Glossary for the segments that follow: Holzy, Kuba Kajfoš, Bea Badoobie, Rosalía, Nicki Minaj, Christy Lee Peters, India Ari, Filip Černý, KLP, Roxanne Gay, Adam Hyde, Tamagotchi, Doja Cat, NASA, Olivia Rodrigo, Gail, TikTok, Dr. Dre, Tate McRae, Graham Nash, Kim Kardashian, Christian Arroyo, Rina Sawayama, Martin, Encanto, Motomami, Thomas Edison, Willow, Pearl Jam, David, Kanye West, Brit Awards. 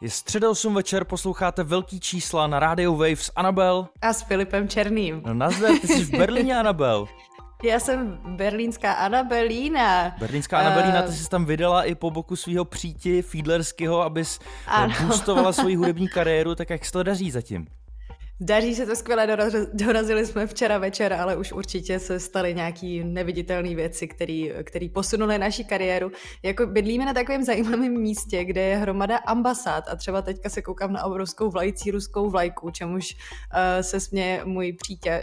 Je středa 8 večer, posloucháte Velký čísla na rádiu Wave s Anabel. A s Filipem Černým. No nazdar, ty jsi v Berlíně, Anabel. Já jsem berlínská Anabelína. Berlínská Anabelína, ty jsi tam vydala i po boku svého příti Fiedlerského, abys boostovala svoji hudební kariéru, tak jak se to daří zatím? Daří se to skvěle, dorazili jsme včera večer, ale už určitě se staly nějaký neviditelné věci, které posunuly naši kariéru. Jako bydlíme na takovém zajímavém místě, kde je hromada ambasád a třeba teďka se koukám na obrovskou vlající ruskou vlajku, čemuž se směje můj přítě,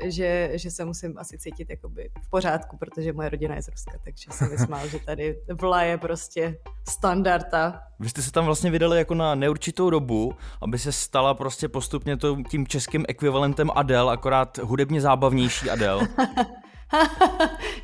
že se musím asi cítit jakoby v pořádku, protože moje rodina je z Ruska, takže jsem vysmál, že tady vlaje prostě standarda. Vy jste se tam vlastně vydali jako na neurčitou dobu, aby se stala prostě postupně tím českým ekvivalentem Adele, akorát hudebně zábavnější Adele.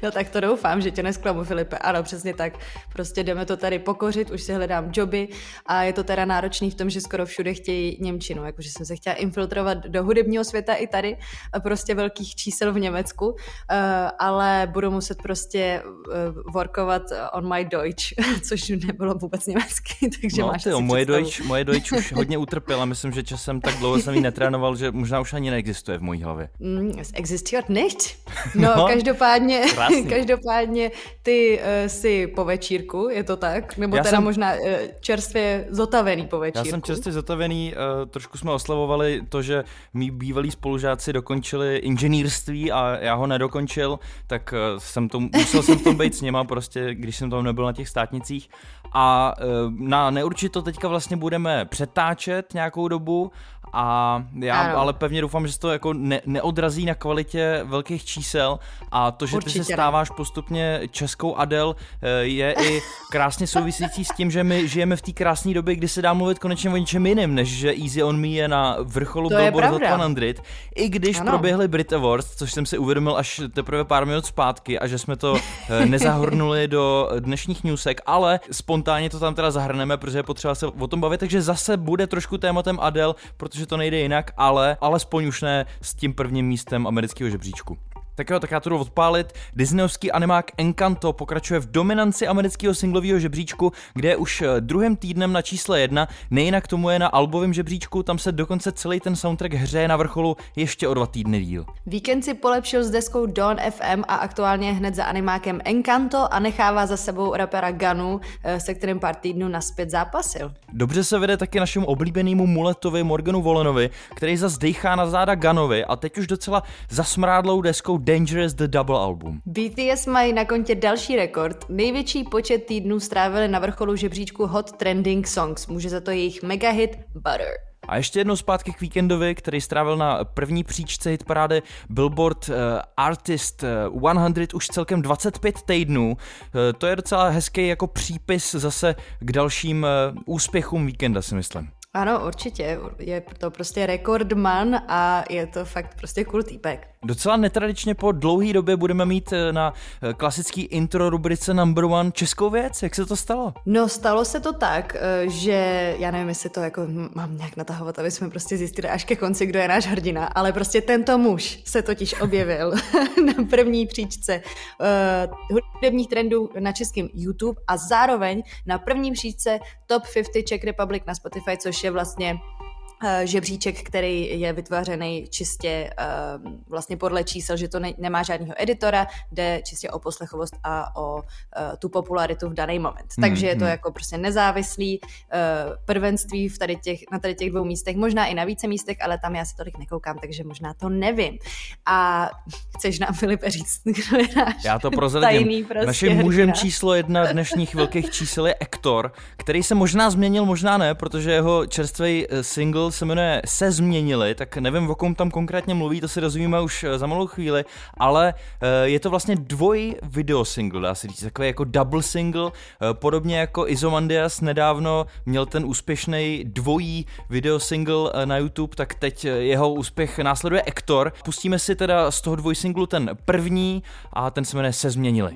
No tak to doufám, že tě nesklamu, Filipe. Ano, přesně tak. Prostě jdeme to tady pokořit, už si hledám joby a je to teda náročný v tom, že skoro všude chtějí němčinu. Jakože jsem se chtěla infiltrovat do hudebního světa i tady, prostě velkých čísel v Německu, ale budu muset prostě workovat on my Deutsch, což nebylo vůbec německy, takže no, máš tyjo, moje Deutsch už hodně utrpěla, myslím, že časem tak dlouho jsem ji netrénoval, že možná už ani neexistuje v mojí hlavě. Es existiert nicht. No. Každopádně ty si po večírku, je to tak? Nebo já teda jsem, možná čerstvě zotavený po večírku? Já jsem čerstvě zotavený, trošku jsme oslavovali to, že mý bývalí spolužáci dokončili inženýrství a já ho nedokončil, tak musel jsem v tom být s něma prostě, když jsem tam nebyl na těch státnicích. A na neurčito teďka vlastně budeme přetáčet nějakou dobu a já ale pevně doufám, že se to jako neodrazí na kvalitě velkých čísel a to, že určitě ty se stáváš postupně českou Adele, je i krásně souvisící s tím, že my žijeme v té krásné době, kdy se dá mluvit konečně o něčem jiném, než že Easy on Me je na vrcholu Billboard Hot 100, i když proběhly Brit Awards, což jsem si uvědomil až teprve pár minut zpátky a že jsme to nezahrnuli do dnešních newsek, ale spontánně to tam teda zahrneme, protože je potřeba se o tom bavit, takže zase bude trošku tématem Adele, protože to nejde jinak, ale alespoň už ne s tím prvním místem amerického žebříčku. Tak jo, tak já to jdu odpálit. Disneyovský animák Encanto pokračuje v dominanci amerického singlového žebříčku, kde je už druhým týdnem na čísle 1, nejinak tomu je na albovém žebříčku, tam se dokonce celý ten soundtrack hřeje na vrcholu ještě o 2 týdny díl. Víkend si polepšil s deskou Dawn FM a aktuálně hned za animákem Encanto a nechává za sebou rapera Gunu, se kterým pár týdnů nazpět zápasil. Dobře se vede taky našemu oblíbenému muletovi Morganu Wallenovi, který zas dejchá na záda Gunovi a teď už docela zasmrádlou deskou Dangerous the Double album. BTS mají na kontě další rekord. Největší počet týdnů strávili na vrcholu žebříčku Hot Trending Songs. Může za to jejich megahit Butter. A ještě jednou zpátky k víkendovi, který strávil na první příčce hitparády Billboard Artist 100 už celkem 25 týdnů. To je docela hezký jako přípis zase k dalším úspěchům víkenda, si myslím. Ano, určitě. Je to prostě rekordman a je to fakt prostě cool týpek. Docela netradičně po dlouhý době budeme mít na klasický intro rubrice Number One českou věc. Jak se to stalo? No, stalo se to tak, že já nevím, jestli to jako mám nějak natahovat, aby jsme prostě zjistili až ke konci, kdo je náš hrdina, ale prostě tento muž se totiž objevil na první příčce hudebních trendů na českém YouTube a zároveň na první příčce Top 50 Czech Republic na Spotify, což je vlastně žebříček, který je vytvářený čistě vlastně podle čísel, že to nemá žádného editora, jde čistě o poslechovost a o tu popularitu v daný moment. Takže je to jako prostě nezávislý prvenství na tady těch 2 místech, možná i na více místech, ale tam já se tolik nekoukám, takže možná to nevím. A chceš nám, Filipe, říct, kdo je náš? Já to prozradím. Prostě naším mužem číslo 1 dnešních velkých čísel je Ektor, který se možná změnil, možná ne, protože jeho čerstvý single single se jmenuje Se změnili, tak nevím, o kom tam konkrétně mluví, to si dozvíme už za malou chvíli, ale je to vlastně dvojí videosingle, dá se říct, takový jako double single, podobně jako Izomandias nedávno měl ten úspěšný dvojí videosingle na YouTube, tak teď jeho úspěch následuje Ektor. Pustíme si teda z toho dvojsinglu ten první a ten se jmenuje Se změnili.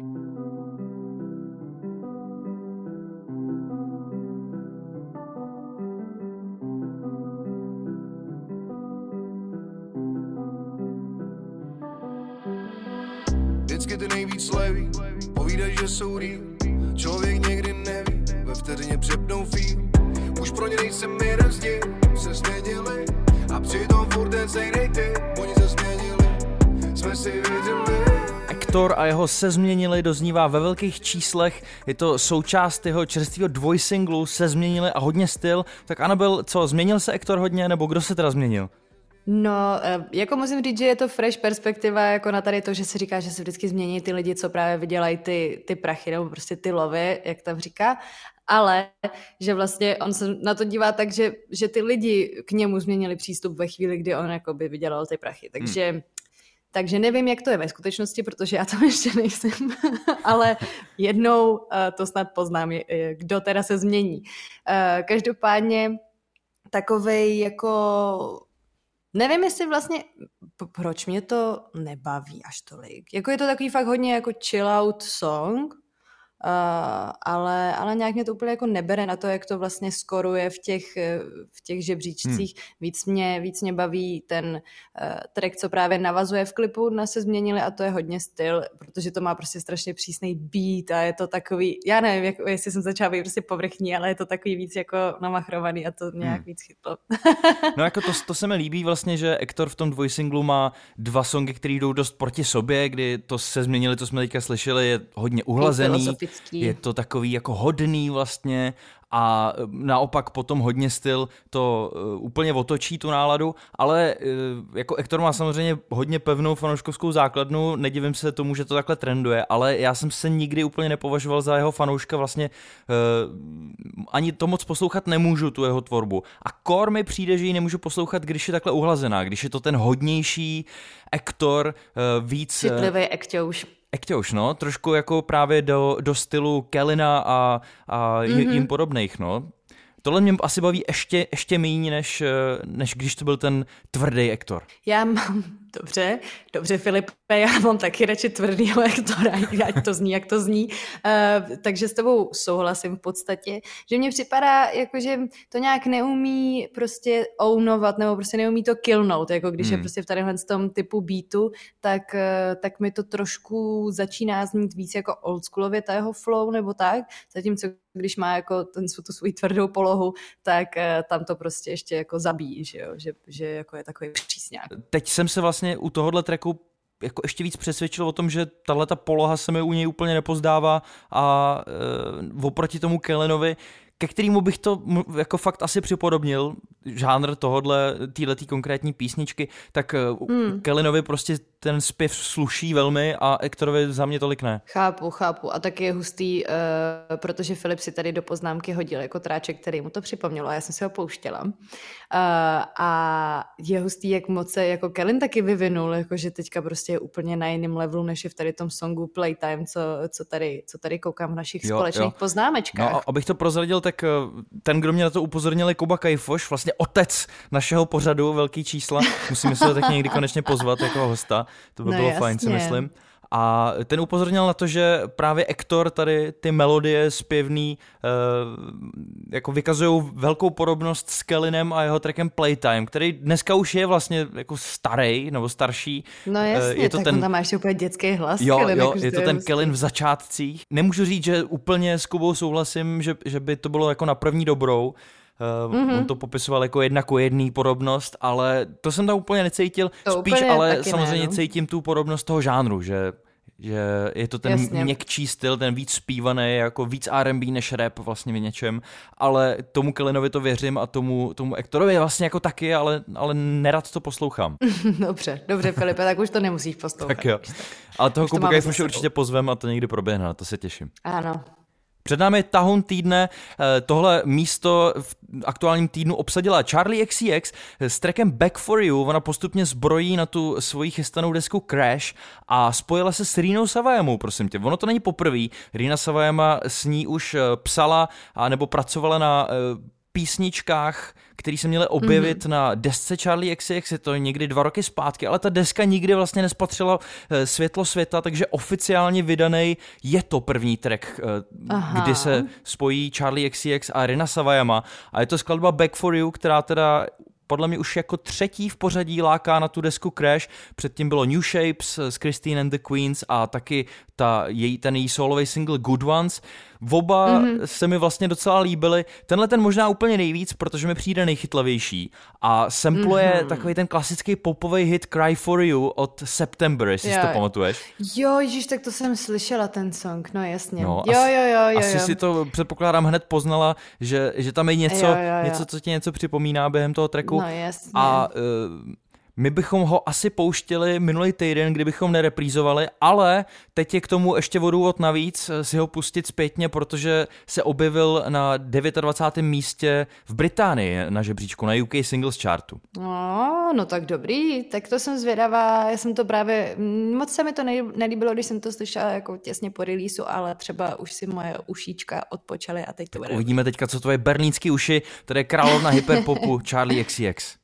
Vždycky ty nejvíc leví, povídají, že jsou real. Člověk někdy neví, ve vteřině přepnou feel. Už pro ně nejsem nejrazdí, se změnili. A přitom furt ten stejnej ty, oni se změnili. Jsme si věděli. Ektor a jeho Se změnili doznívá ve velkých číslech, je to součást jeho čerstvého dvojsinglu Se změnili a hodně styl. Tak Anabel, co, změnil se Ektor hodně, nebo kdo se teda změnil? No, jako musím říct, že je to fresh perspektiva jako na tady to, že se říká, že se vždycky změní ty lidi, co právě vydělají ty prachy nebo prostě ty lovy, jak tam říká, ale že vlastně on se na to dívá tak, že ty lidi k němu změnili přístup ve chvíli, kdy on jako by vydělal ty prachy, takže nevím, jak to je ve skutečnosti, protože já tam ještě nejsem, ale jednou to snad poznám, kdo teda se změní. Každopádně takovej jako... Nevím, jestli vlastně, proč mě to nebaví až tolik. Jako je to takový fakt hodně jako chill out song, ale nějak mě to úplně jako nebere na to, jak to vlastně skoruje v těch žebříčcích. Víc mě baví ten track, co právě navazuje v klipu na Se změnili, a to je hodně styl, protože to má prostě strašně přísný beat a je to takový, já nevím, jestli jsem začala být prostě povrchní, ale je to takový víc jako namachrovaný a to nějak víc chytlo. No jako to se mi líbí vlastně, že Ektor v tom dvojsinglu má dva songy, které jdou dost proti sobě, kdy to Se změnili, co jsme teďka slyšeli, je hodně uhlazený. Je to takový jako hodný vlastně a naopak potom hodně styl to úplně otočí tu náladu, ale jako Ektor má samozřejmě hodně pevnou fanouškovskou základnu, nedivím se tomu, že to takhle trenduje, ale já jsem se nikdy úplně nepovažoval za jeho fanouška vlastně, ani to moc poslouchat nemůžu, tu jeho tvorbu. A kor mi přijde, že ji nemůžu poslouchat, když je takhle uhlazená, když je to ten hodnější Ektor, víc... Citlivý Ektouš. Ekťouš, no, trošku jako právě do stylu Kellina a jim podobných, no. Tohle mě asi baví ještě méně, než když to byl ten tvrdý Ektor. Já mám, dobře Filipe, já mám taky radši tvrdýho Ektora, ať to zní, jak to zní. Takže s tebou souhlasím v podstatě, že mně připadá, jakože to nějak neumí prostě ownovat, nebo prostě neumí to killnout, jako když je prostě v tadyhle tom typu beatu, tak mi to trošku začíná znít víc jako oldschoolově ta jeho flow, nebo tak, zatímco když má jako tu svou tvrdou polohu, tak tam to prostě ještě jako zabíjí, že jo? Že jako je takový přísňák. Teď jsem se vlastně u tohohle tracku jako ještě víc přesvědčil o tom, že tahleta poloha se mi u něj úplně nepozdává a oproti tomu Kellenovi, ke kterému bych to jako fakt asi připodobnil, žánr tohodle, týhletý konkrétní písničky, tak Kellenovi prostě ten zpěv sluší velmi a Ektorovi za mě tolik ne. Chápu. A taky je hustý, protože Filip si tady do poznámky hodil jako tráček, který mu to připomnělo a já jsem si ho pouštěla. A je hustý, jak moc se jako Kellen taky vyvinul, jakože teďka prostě je úplně na jiném levelu, než je v tady tom songu Playtime, co tady koukám v našich společných poznámečkách. No, abych to prozradil, tak ten, kdo mě na to upozornil, je Kuba Kajfoš, vlastně otec našeho pořadu Velký čísla. Musíme se ho tak někdy konečně pozvat jako hosta. To by bylo fajn, si myslím. A ten upozornil na to, že právě Ektor tady ty melodie zpěvný jako vykazují velkou podobnost s Kellinem a jeho trackem Playtime, který dneska už je vlastně jako starý nebo starší. No jasně, je to tak ten... on tam má ještě úplně dětský hlas. Jo, je to ten Kellin v začátcích. Nemůžu říct, že úplně s Kubou souhlasím, že by to bylo jako na první dobrou. On to popisoval jako jedna ku jedný podobnost, ale to jsem tam úplně necítil, to spíš úplně ale samozřejmě cítím tu podobnost toho žánru, že je to ten měkčí styl, ten víc zpívaný, jako víc R&B než rap vlastně v něčem, ale tomu Kellenovi to věřím a tomu Ektorovi vlastně jako taky, ale nerad to poslouchám. Dobře Filipe, tak už to nemusíš poslouchat. Tak jo, ale toho Kubu Kajfuše určitě pozvem a to někdy proběhne, to se těším. Ano. Před námi tahoun týdne, tohle místo v aktuálním týdnu obsadila Charli XCX s trackem Back For You, ona postupně zbrojí na tu svoji chystanou desku Crash a spojila se s Rinou Sawayamou, prosím tě. Ono to není poprvé, Rina Sawayama s ní už psala a nebo pracovala na písničkách, které se měly objevit na desce Charli XCX, je to někdy 2 roky zpátky, ale ta deska nikdy vlastně nespatřila světlo světa, takže oficiálně vydaný je to první track, kdy se spojí Charli XCX a Rina Sawayama a je to skladba Back For You, která teda podle mě už jako 3. v pořadí láká na tu desku Crash, předtím bylo New Shapes s Christine and the Queens a taky ten její solový single Good Ones. Oba se mi vlastně docela líbily. Tenhle ten možná úplně nejvíc, protože mi přijde nejchytlavější. A sampluje takový ten klasický popový hit Cry For You od September, jestli si to pamatuješ. Jo, ježiš, tak to jsem slyšela ten song, no jasně. No, jo. Asi si to předpokládám hned poznala, že tam je něco, co ti něco připomíná během toho tracku. No jasně. A my bychom ho asi pouštili minulý týden, kdybychom nereprízovali, ale teď je k tomu ještě důvod navíc si ho pustit zpětně, protože se objevil na 29. místě v Británii na žebříčku, na UK Singles Chartu. No tak dobrý, tak to jsem zvědavá, já jsem to právě, moc se mi to nelíbilo, když jsem to slyšela jako těsně po release, ale třeba už si moje ušíčka odpočaly a teď to bude. Uvidíme teďka, co tvoje berlínský uši, tady je královna hyperpopu Charli XCX.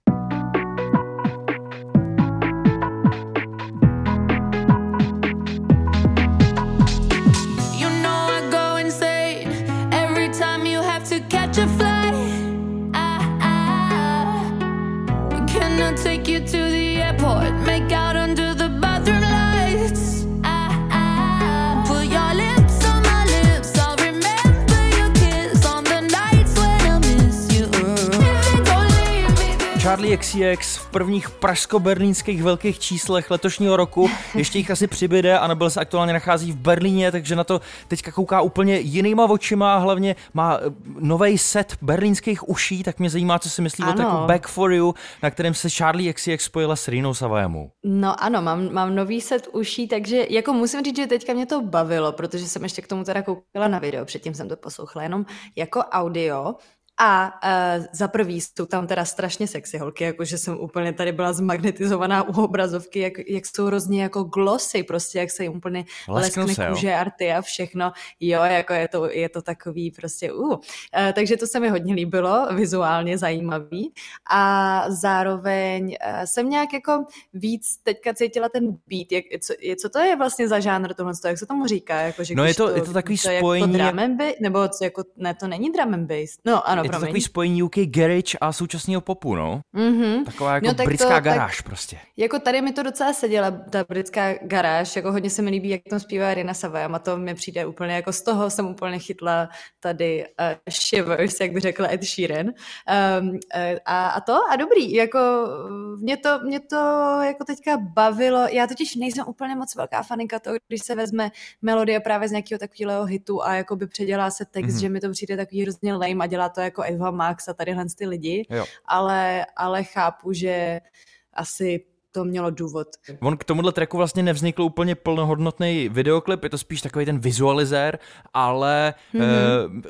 Charli XCX v prvních pražsko-berlínských velkých číslech letošního roku, ještě jich asi přibyde, Anabel se aktuálně nachází v Berlíně, takže na to teďka kouká úplně jinýma očima, hlavně má novej set berlínských uší, tak mě zajímá, co si myslí o takovém Back For You, na kterém se Charli XCX spojila s Rinou Sawayamou. No ano, mám nový set uší, takže jako musím říct, že teďka mě to bavilo, protože jsem ještě k tomu teda koukala na video, předtím jsem to poslouchala jenom jako audio. A za prvý jsou tam teda strašně sexy holky, jakože jsem úplně tady byla zmagnetizovaná u obrazovky, jak jsou hrozně jako glossy, prostě jak se jim úplně leskne kůže, arty a všechno. Jo, jako je to takový prostě takže to se mi hodně líbilo, vizuálně zajímavý. A zároveň jsem nějak jako víc teďka cítila ten beat, co to je vlastně za žánr tohle, jak se tomu říká? Jakože, no je to takový spojení. Jako drum and bass, nebo jako, ne, to není drum and bass. No ano, je to takový spojení UK garage a současného popu, no. Taková jako britská garáž prostě. Jako tady mi to docela seděla, ta britská garáž, jako hodně se mi líbí, jak tam zpívá Rina Sawayama, to mi přijde úplně, jako z toho jsem úplně chytla tady shivers, jak by řekla Ed Sheeran. A dobrý, jako mě to jako teďka bavilo, já totiž nejsem úplně moc velká faninka toho, když se vezme melodie právě z nějakého takového hitu a jakoby předělá se text, že mi to přijde takový hrozně lame a dělá to jako Eva Max a tadyhle ty lidi, ale chápu, že asi to mělo důvod. On k tomuhle tracku vlastně nevznikl úplně plnohodnotný videoklip, je to spíš takový ten vizualizér, ale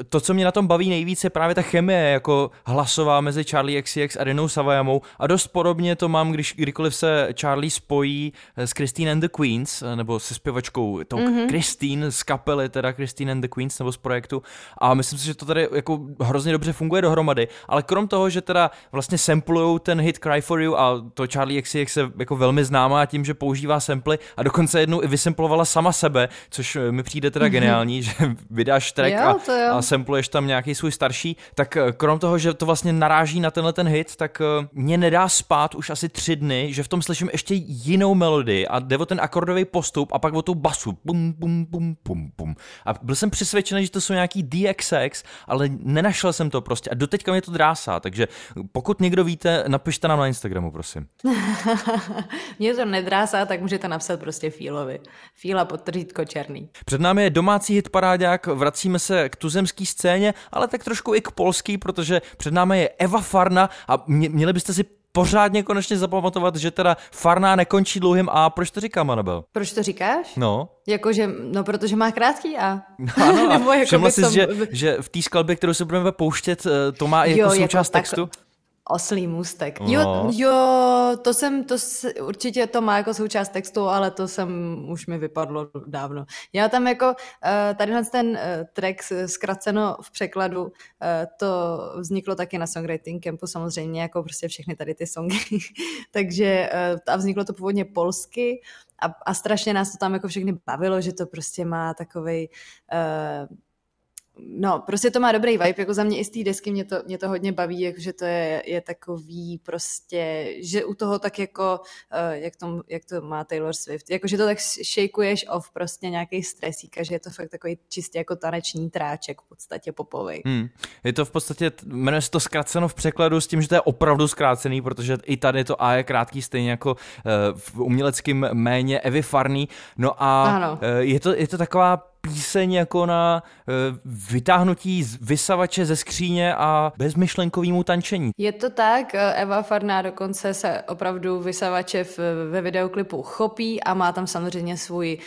to, co mě na tom baví nejvíc, je právě ta chemie jako hlasová mezi Charli XCX a Rinou Sawayamou a dost podobně to mám, kdykoliv se Charli spojí s Christine and the Queens, nebo se zpěvačkou tou Christine z kapely, teda Christine and the Queens, nebo z projektu, a myslím si, že to tady jako hrozně dobře funguje dohromady, ale krom toho, že teda vlastně samplujou ten hit Cry For You a to Charli XCX se jako velmi známá tím, že používá samply a dokonce jednou i vysamplovala sama sebe, což mi přijde teda geniální, že vydáš track a sampluješ tam nějaký svůj starší, tak krom toho, že to vlastně naráží na tenhle ten hit, tak mě nedá spát už asi 3 dny, že v tom slyším ještě jinou melodii a jde o ten akordový postup a pak o tu basu. Bum, bum, bum, bum, bum. A byl jsem přesvědčený, že to jsou nějaký DXX, ale nenašel jsem to prostě a doteďka mě to drásá, takže pokud někdo víte, napište nám na Instagramu, prosím. Mě to nedrásá, tak můžete napsat prostě Fílovi. Fíla _ Černý. Před námi je domácí hit paráďák, vracíme se k tuzemský scéně, ale tak trošku i k polský, protože před námi je Eva Farná a měli byste si pořádně konečně zapamatovat, že teda Farná nekončí dlouhým A. Proč to říkám, Anabel? Proč to říkáš? No. Jakože, no protože má krátký A. No, nebo jako všimla jsi, že v té skladbě, kterou se budeme pouštět, to má i jako součást jako textu? Oslý můstek. No. Jo, určitě to má jako součást textu, ale to už mi vypadlo dávno. Já tam jako tadyhle ten track zkraceno v překladu, to vzniklo taky na songwriting campu samozřejmě, jako prostě všechny tady ty songy. Takže a vzniklo to původně polsky a strašně nás to tam jako všechny bavilo, že to prostě má takovej... No, prostě to má dobrý vibe, jako za mě i z té desky mě to hodně baví, jakože to je takový prostě, že u toho tak jako, jak to má Taylor Swift, jakože to tak shakeuješ off prostě nějaký stresík a že je to fakt takový čistě jako taneční tráček v podstatě popovej. Je to v podstatě, jmenuje se to zkraceno v překladu s tím, že to je opravdu zkrácený, protože i tady to A je krátký stejně jako v uměleckém jméně Evy Farný, no a je to taková píseň jako na vytáhnutí vysavače ze skříně a bezmyšlenkovýmu tančení. Je to tak, Eva Farná dokonce se opravdu vysavače ve videoklipu chopí a má tam samozřejmě svůj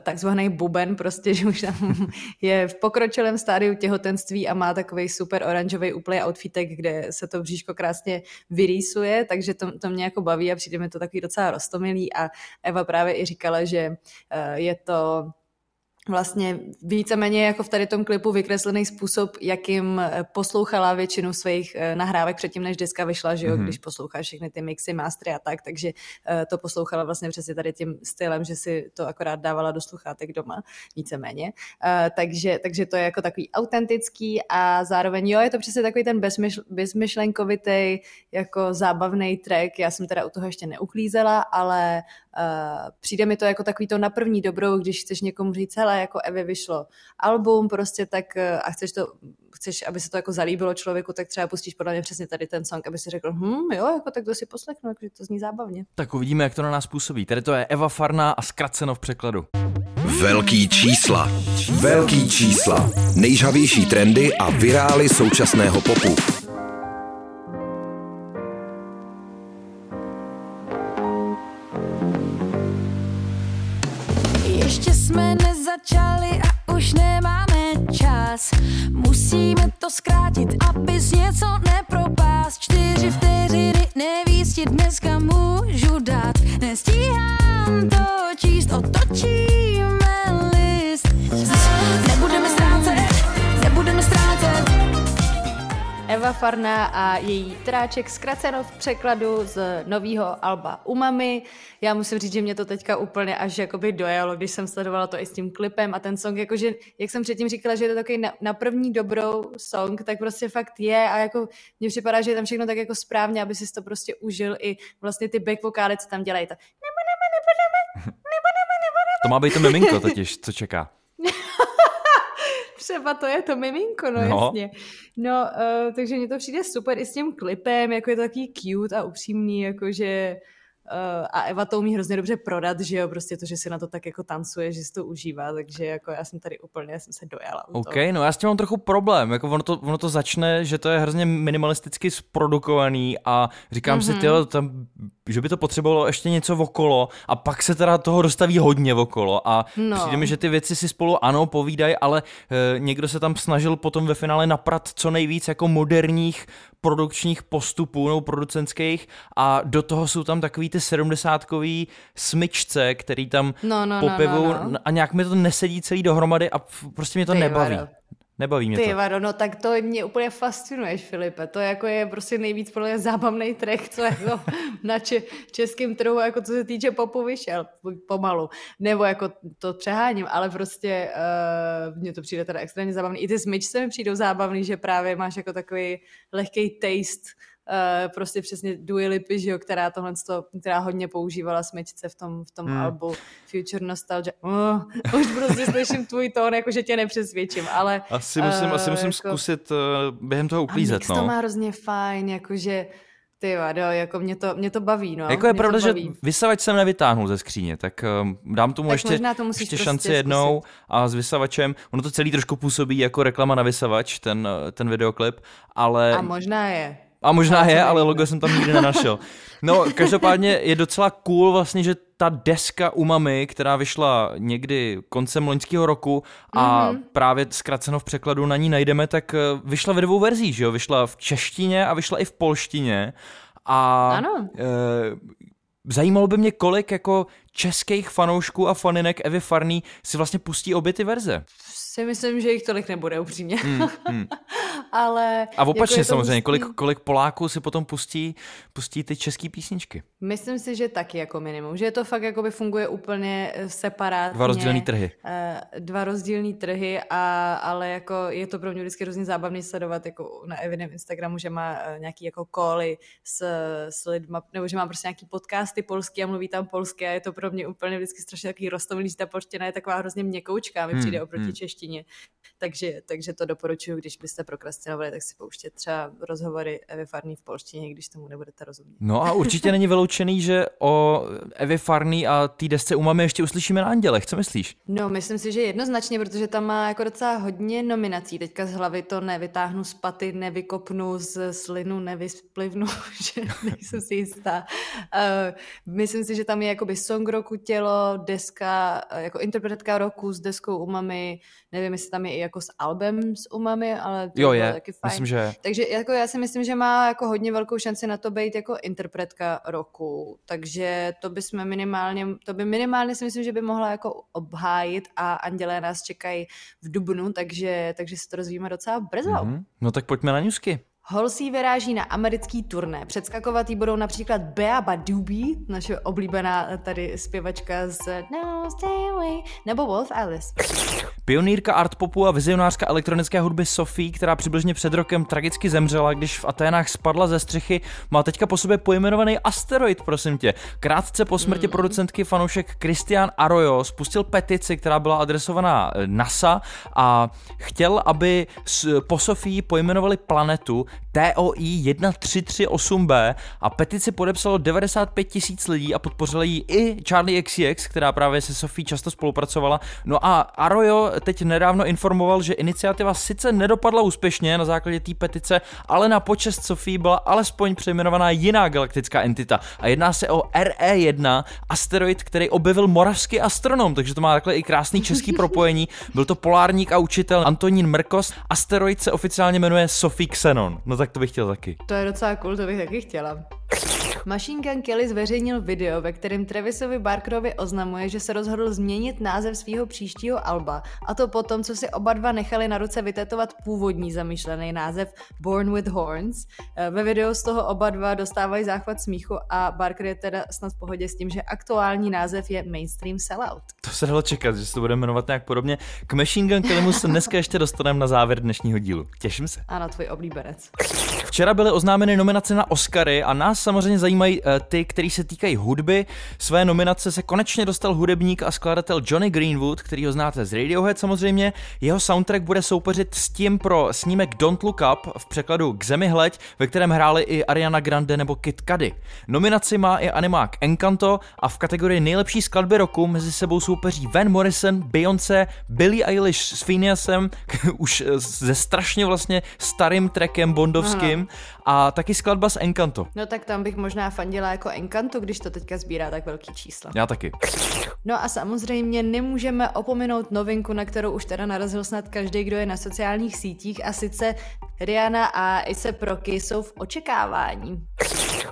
takzvaný buben, prostě, že už tam je v pokročilém stádiu těhotenství a má takovej super oranžový úplný outfitek, kde se to bříško krásně vyrýsuje, takže to mě jako baví a přijde mi to takový docela roztomilý a Eva právě i říkala, že je to vlastně víceméně jako v tady tom klipu vykreslený způsob, jakým poslouchala většinu svých nahrávek předtím, než deska vyšla, že jo, když posloucháš všechny ty mixy, mastery a tak, takže to poslouchala vlastně přesně tady tím stylem, že si to akorát dávala do sluchátek doma, víceméně. Takže to je jako takový autentický a zároveň, jo, je to přesně takový ten bezmyšlenkovitý, jako zábavný track, já jsem teda u toho ještě neuklízela, ale přijde mi to jako takový to na první dobrou, když chceš někomu říct, hele, jako Evě vyšlo album prostě tak a chceš, aby se to jako zalíbilo člověku, tak třeba pustíš podle mě přesně tady ten song, aby si řekl, jo, jako tak to si poslechnu, jakože to zní zábavně. Tak uvidíme, jak to na nás působí. Tady to je Eva Farná a zkraceno v překladu. Velký čísla, nejžhavější trendy a virály současného popu. Začali a už nemáme čas. Musíme to zkrátit, abys něco nepropásl. 4 vteřiny nevíc ti dneska můžu dát. Nestíhám to číst, otočíme list. Nebudeme ztrácet. Eva Farná a její tráček zkraceno v překladu z novýho alba Umami. Já musím říct, že mě to teďka úplně až jakoby dojalo, když jsem sledovala to i s tím klipem a ten song, jakože, jak jsem předtím říkala, že je to takový na první dobrou song, tak prostě fakt je a jako mně připadá, že je tam všechno tak jako správně, aby si to prostě užil i vlastně ty back vokály, co tam dělají. Nebudeme. To má být to miminko totiž, co čeká. Třeba to je to miminko, no. Jasně. No, takže mě to přijde super i s tím klipem, jako je to takový cute a upřímný, jakože a Eva to umí hrozně dobře prodat, že jo, prostě to, že si na to tak jako tancuje, že si to užívá, takže jako já jsem se dojala. Okay, no já s tím mám trochu problém, jako ono to začne, že to je hrozně minimalisticky zprodukovaný a říkám si, tyjo, tam, že by to potřebovalo ještě něco okolo a pak se teda toho dostaví hodně okolo a přijde mi, že ty věci si spolu povídají, ale někdo se tam snažil potom ve finále naprat co nejvíc jako moderních produkčních postupů nebo producentských a do toho jsou tam takový ty 70kový smyčce, který tam popivují a nějak mi to nesedí celý dohromady a prostě mě to nebaví. Nebaví mě to. Ty vado, no tak to mě úplně fascinuješ, Filipe. To jako je prostě nejvíc pro mě zábavnej track, co jako na českém trhu, jako co se týče popu vyšel pomalu. Nebo jako to přeháním, ale prostě mně to přijde teda extrémně zábavný. I ty smyčce mi přijdou zábavný, že právě máš jako takový lehkej taste, prostě přesně Dua Lipy, že jo, která tohleto, která hodně používala smyčce v tom albu Future Nostalgia. Už prostě slyším tvůj tón, jakože tě nepřesvědčím, ale... Asi musím jako zkusit během toho uklízet, no. A mix to má hrozně fajn, jakože ty vado, jako mě to baví, no. Jako je pravda, že vysavač jsem nevytáhnul ze skříně, tak dám tomu tak ještě šanci prostě jednou zkusit. A s vysavačem, ono to celý trošku působí jako reklama na vysavač, ten videoklip, ale... A možná je. A možná je, ale logo jsem tam nikdy nenašel. No, každopádně je docela cool vlastně, že ta deska Umami, která vyšla někdy koncem loňského roku a právě zkraceno v překladu na ní najdeme, tak vyšla ve dvou verzích, že jo? Vyšla v češtině a vyšla i v polštině. A ano. Zajímalo by mě, kolik jako českých fanoušků a faninek Evy Farný si vlastně pustí obě ty verze. Si myslím, že jich tolik nebude, upřímně. Ale a opačně jako samozřejmě, kolik Poláků si potom pustí ty české písničky? Myslím si, že taky jako minimum. Že to fakt jakoby funguje úplně separátně. Dva rozdílný trhy, ale jako je to pro mě vždycky hrozně zábavný sledovat jako na Eviném Instagramu, že má nějaký jako cally s lidma, nebo že má prostě nějaký podcasty polský a mluví tam polsky a je to pro mě úplně vždycky strašně takový roztomilý, že ta polština je taková hrozně měkoučká, mi přijde oproti češtině. Takže to doporučuji, když byste prokrastinovali, tak si pouštět třeba rozhovory Evy Farný v polštině, když tomu nebudete rozumět. No a určitě není vyloučený, že o Evy Farný a té desce Umami ještě uslyšíme na Andělech, co myslíš? No, myslím si, že jednoznačně, protože tam má jako docela hodně nominací. Teďka z hlavy to nevytáhnu z paty, nevykopnu z slinu, nevysplivnu, že nejsem si jistá. Myslím si, že tam je jakoby song roku Tělo, deska, jako interpretka roku s deskou Umami, nevím, jestli tam je i jako s albem s Umami, ale to jo, je taky fajn. Myslím, že... Takže jako já si myslím, že má jako hodně velkou šanci na to být jako interpretka roku, takže to by minimálně si myslím, že by mohla jako obhájit a Andělé nás čekají v dubnu, takže se to rozvíjíme docela brzo. No tak pojďme na newsky. Holzy vyráží na americký turné. Předskakovatý budou například Bea Badoobie, naše oblíbená tady zpěvačka z No Stay Away, nebo Wolf Alice. Pionýrka artpopu a vizionářka elektronické hudby Sophie, která přibližně před rokem tragicky zemřela, když v Aténách spadla ze střechy, má teďka po sobě pojmenovaný asteroid, prosím tě. Krátce po smrti producentky fanoušek Christian Arroyo spustil petici, která byla adresovaná NASA a chtěl, aby po Sophie pojmenovali planetu TOI 1338b a petici podepsalo 95 000 lidí a podpořila ji i Charli XCX, která právě se Sophie často spolupracovala. No a Arroyo teď nedávno informoval, že iniciativa sice nedopadla úspěšně na základě té petice, ale na počest Sophie byla alespoň přejmenovaná jiná galaktická entita a jedná se o RE1, asteroid, který objevil moravský astronom, takže to má takhle i krásný český propojení. Byl to polárník a učitel Antonín Mrkos. Asteroid se oficiálně jmenuje Sophie Xenon. No tak to bych chtěl taky. To je docela cool, to bych taky chtěla. Machine Gun Kelly zveřejnil video, ve kterém Travisovi Barkerovi oznamuje, že se rozhodl změnit název svého příštího alba, a to potom, co si oba dva nechali na ruce vytetovat původní zamýšlený název Born with Horns. Ve videu z toho oba dva dostávají záchvat smíchu a Barker je teda snad v pohodě s tím, že aktuální název je Mainstream Sellout. To se dalo čekat, že se to bude jmenovat nějak podobně. K Machine Gun Kellymu se dneska ještě dostaneme na závěr dnešního dílu. Těším se. Ano, tvůj oblíbenec. Včera byly oznámeny nominace na Oscary a nás samozřejmě zajímají ty, který se týkají hudby. Své nominace se konečně dostal hudebník a skladatel Johnny Greenwood, který ho znáte z Radiohead samozřejmě. Jeho soundtrack bude soupeřit s tím pro snímek Don't Look Up, v překladu K zemi hleď, ve kterém hráli i Ariana Grande nebo Kid Cudi. Nominaci má i animák Encanto a v kategorii nejlepší skladby roku mezi sebou soupeří Van Morrison, Beyoncé, Billie Eilish s Phineasem, už ze strašně vlastně starým trackem bondovským, a taky skladba z Encanto. No tak tam bych možná fandila jako Encanto, když to teďka sbírá tak velký čísla. Já taky. No a samozřejmě nemůžeme opominout novinku, na kterou už teda narazil snad každý, kdo je na sociálních sítích, a sice Rihanna a A$AP Rocky jsou v očekávání.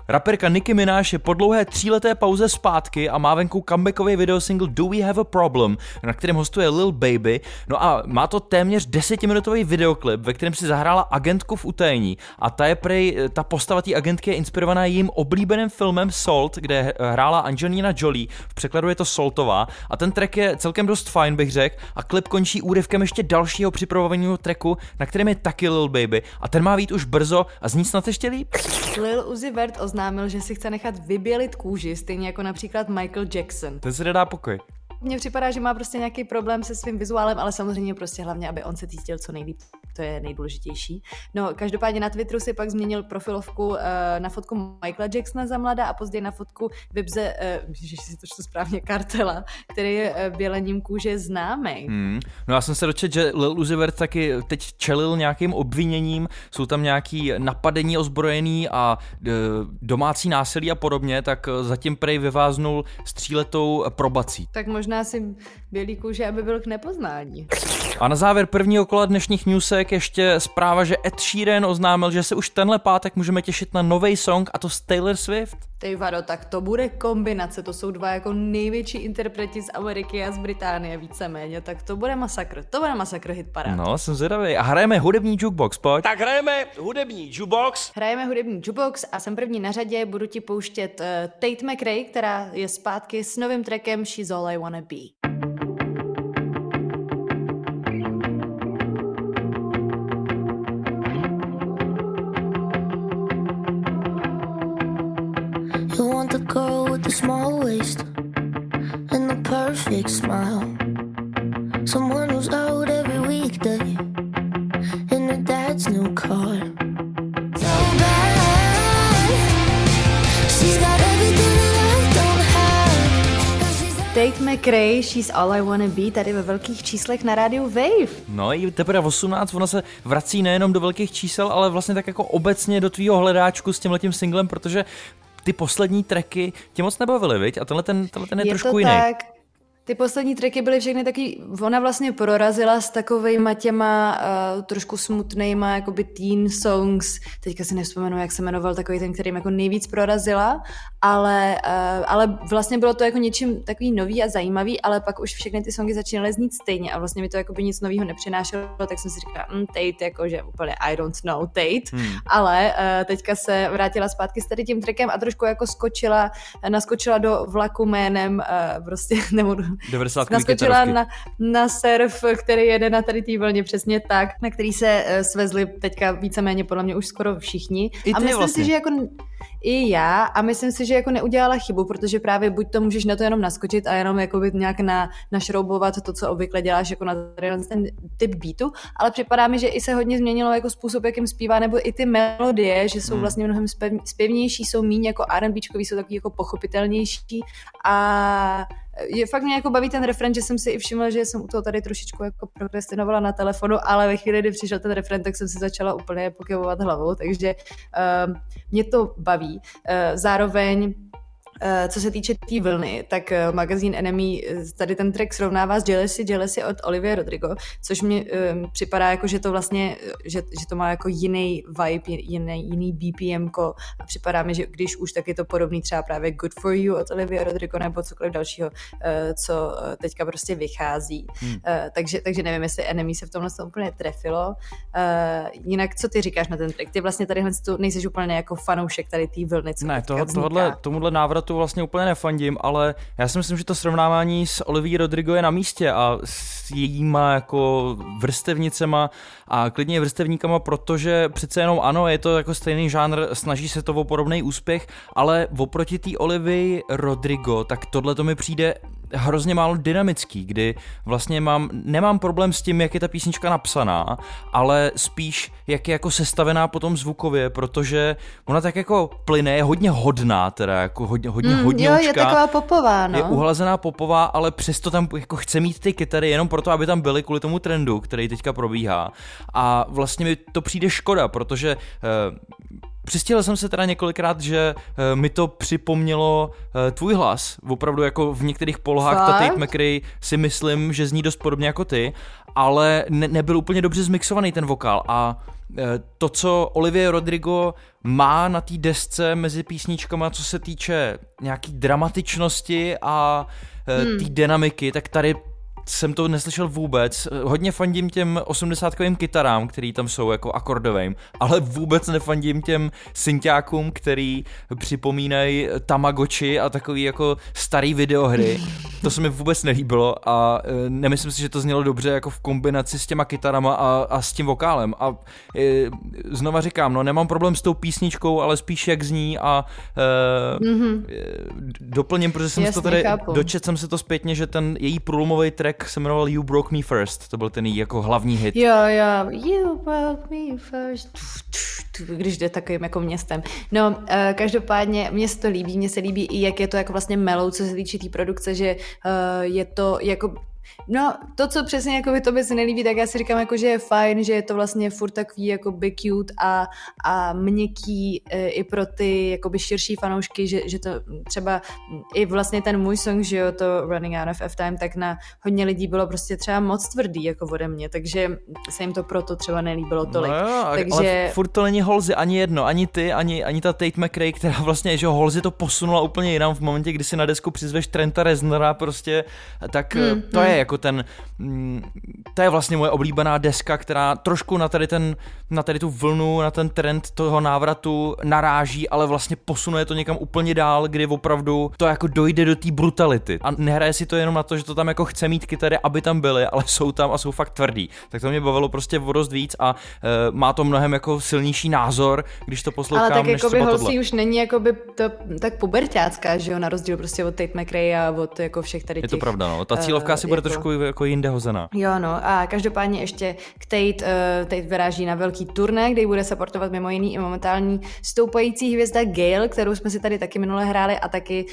Raperka Nicki Minaj je po dlouhé 3leté pauze zpátky a má venku comebackový videosingle Do We Have a Problem, na kterém hostuje Lil Baby. No a má to téměř 10-minutový videoklip, ve kterém si zahrála agentku v utajení, a ta je prej, ta postava té agentky je inspirovaná jejím oblíbeným filmem Salt, kde hrála Angelina Jolie, v překladu je to Saltová, a ten track je celkem dost fajn, bych řekl, a klip končí úryvkem ještě dalšího připravovaného tracku, na kterém je taky Lil Baby, a ten má být už brzo a zní snad ještě líp. Lil Uzi Vert oznámil, že si chce nechat vybělit kůži, stejně jako například Michael Jackson. Ten se nedá pokoj. Mně připadá, že má prostě nějaký problém se svým vizuálem, ale samozřejmě prostě hlavně, aby on se cítil co nejlíp, to je nejdůležitější. No, každopádně na Twitteru si pak změnil profilovku na fotku Michaela Jacksona za mladá a později na fotku Vibze, že si to čtu správně, Kartela, který je bělením kůže známý. No já jsem se dočetl, že Lil Uzi Vert taky teď čelil nějakým obviněním, jsou tam nějaký napadení ozbrojený a domácí násilí a podobně, tak zatím prej vyváznul s 3letou probací. Tak možná si bělí kůže, aby byl k nepoznání. A na závěr prvního kola dnešních newsek ještě zpráva, že Ed Sheeran oznámil, že se už tenhle pátek můžeme těšit na novej song, a to s Taylor Swift. Ty vado, tak to bude kombinace, to jsou dva jako největší interpreti z Ameriky a z Británie víceméně, tak to bude masakr hitparád. No, jsem zvědavý. A hrajeme hudební jukebox, pojď. Tak hrajeme hudební jukebox. Hrajeme hudební jukebox a jsem první na řadě, budu ti pouštět Tate McRae, která je zpátky s novým trackem She's All I Wanna Be. The girl with the small waist and the perfect smile. Someone who's out every weekday in her dad's new car. Tate McRae, She's All I Wanna Be, tady ve velkých číslech na rádiu Wave. No i teprve 18, ona se vrací nejenom do velkých čísel, ale vlastně tak jako obecně do tvýho hledáčku s tímhletím singlem, protože ty poslední tracky tě moc nebavily, viď? A tenhle ten je trošku jiný. Tak. Ty poslední tracky byly všechny taky, ona vlastně prorazila s takovejma těma trošku smutnejma, jakoby teen songs, teďka si nevzpomenu, jak se jmenoval takový ten, kterým jako nejvíc prorazila, ale vlastně bylo to jako něčím takový nový a zajímavý, ale pak už všechny ty songy začínaly znít stejně a vlastně mi to jakoby nic nového nepřinášelo, tak jsem si říkala, Tate, jakože úplně I don't know Tate, ale teďka se vrátila zpátky s tady tím trackem a trošku jako naskočila do vlaku jménem prostě nebudu. Naskočila na surf, který jede na tady té vlně, přesně tak, na který se svezli teďka víceméně podle mě už skoro všichni. A myslím vlastně si, že jako i já, a myslím si, že jako neudělala chybu, protože právě buď to můžeš na to jenom naskočit a jenom jako nějak našroubovat to, co obvykle děláš jako na ten typ beatu, ale připadá mi, že i se hodně změnilo jako způsob, jakým zpívá, nebo i ty melodie, že jsou vlastně mnohem zpěvnější, jsou míň jako R&Bčkový, jsou takový jako pochopitelnější a je fakt mě jako baví ten refren, že jsem si i všimla, že jsem u toho tady trošičku jako prokrastinovala na telefonu, ale ve chvíli, kdy přišel ten refren, tak jsem si začala úplně pokyvovat hlavou, takže mě to baví. Zároveň co se týče té vlny, tak magazín Enemy tady ten track srovnává s Jealousy od Olivia Rodrigo, což mi připadá jako, že to vlastně, že to má jako jiný vibe, jiný BPMko a připadá mi, že když už tak je to podobný třeba právě Good For You od Olivia Rodrigo nebo cokoliv dalšího, co teďka prostě vychází. Takže nevím, jestli Enemy se v tomhle úplně trefilo. Jinak, co ty říkáš na ten track? Ty vlastně tady nejseš úplně jako fanoušek tady té vlny, co ne, tomuhle návratu vlastně úplně nefandím, ale já si myslím, že to srovnávání s Olivií Rodrigo je na místě a s jejíma jako vrstevnicema a klidně vrstevníkama, protože přece jenom ano, je to jako stejný žánr, snaží se to o podobný úspěch, ale oproti té Olivii Rodrigo, tak tohle to mi přijde hrozně málo dynamický, kdy vlastně nemám problém s tím, jak je ta písnička napsaná, ale spíš jak je jako sestavená potom zvukově, protože ona tak jako plyne, je hodně hodná, teda jako hodně hodňoučka. Jo, je taková popová, no. Je uhlazená popová, ale přesto tam jako chce mít ty kytary jenom proto, aby tam byly kvůli tomu trendu, který teďka probíhá. A vlastně mi to přijde škoda, protože přistihl jsem se teda několikrát, že mi to připomnělo tvůj hlas. Opravdu jako v některých polohách ta Tate McRae si myslím, že zní dost podobně jako ty, ale nebyl úplně dobře zmixovaný ten vokál a to, co Olivia Rodrigo má na té desce mezi písničkama, co se týče nějaký dramatičnosti a té dynamiky, tak tady jsem to neslyšel vůbec. Hodně fandím těm osmdesátkovým kytarám, který tam jsou jako akordovým, ale vůbec nefandím těm synťákům, který připomínají Tamagotchi a takový jako starý videohry. To se mi vůbec nelíbilo a nemyslím si, že to znělo dobře jako v kombinaci s těma kytarama a s tím vokálem. A znova říkám, no nemám problém s tou písničkou, ale spíš jak zní a doplním, protože jsem to tady dočet jsem se to zpětně, že ten její průlomový track se jmenoval You Broke Me First. To byl ten její jako hlavní hit. Jo. You Broke Me First. Když jde takovým jako městem. No, každopádně mně se to líbí. Mně se líbí i jak je to jako vlastně melou, co se týče té produkce, že je to jako no, to, co přesně jako by tobě se nelíbí, tak já si říkám, jako, že je fajn, že je to vlastně furt takový jako by cute a měkký i pro ty jakoby širší fanoušky, že to třeba i vlastně ten můj song, že jo, to Running Out of F-Time, tak na hodně lidí bylo prostě třeba moc tvrdý jako ode mě, takže se jim to proto třeba nelíbilo tolik. No, takže... Ale furt to není Holzy ani jedno, ani ty, ani ta Tate McRae, která vlastně, že Holzy to posunula úplně jinam v momentě, kdy si na desku přizveš Trenta Reznora prostě, tak to je jako ten, to je vlastně moje oblíbená deska, která trošku na tady tu vlnu, na ten trend toho návratu naráží, ale vlastně posunuje to někam úplně dál, kdy opravdu to jako dojde do té brutality. A nehraje si to jenom na to, že to tam jako chce mít kytary, aby tam byly, ale jsou tam a jsou fakt tvrdý. Tak to mě bavilo prostě o dost víc a má to mnohem jako silnější názor, když to poslouchám, než třeba tohle. Ale tak jako by Holzy už není jako by to tak puberťácká, že jo, na rozdíl prostě od Tate McRae a od jako všech tady těch. Je to pravda, no. Ta cílovka si bude trošku jako jinde hozená. Jo, no a každopádně ještě k Tate vyráží na velký turné, kde bude supportovat mimo jiný i momentální stoupající hvězda Gail, kterou jsme si tady taky minule hráli a taky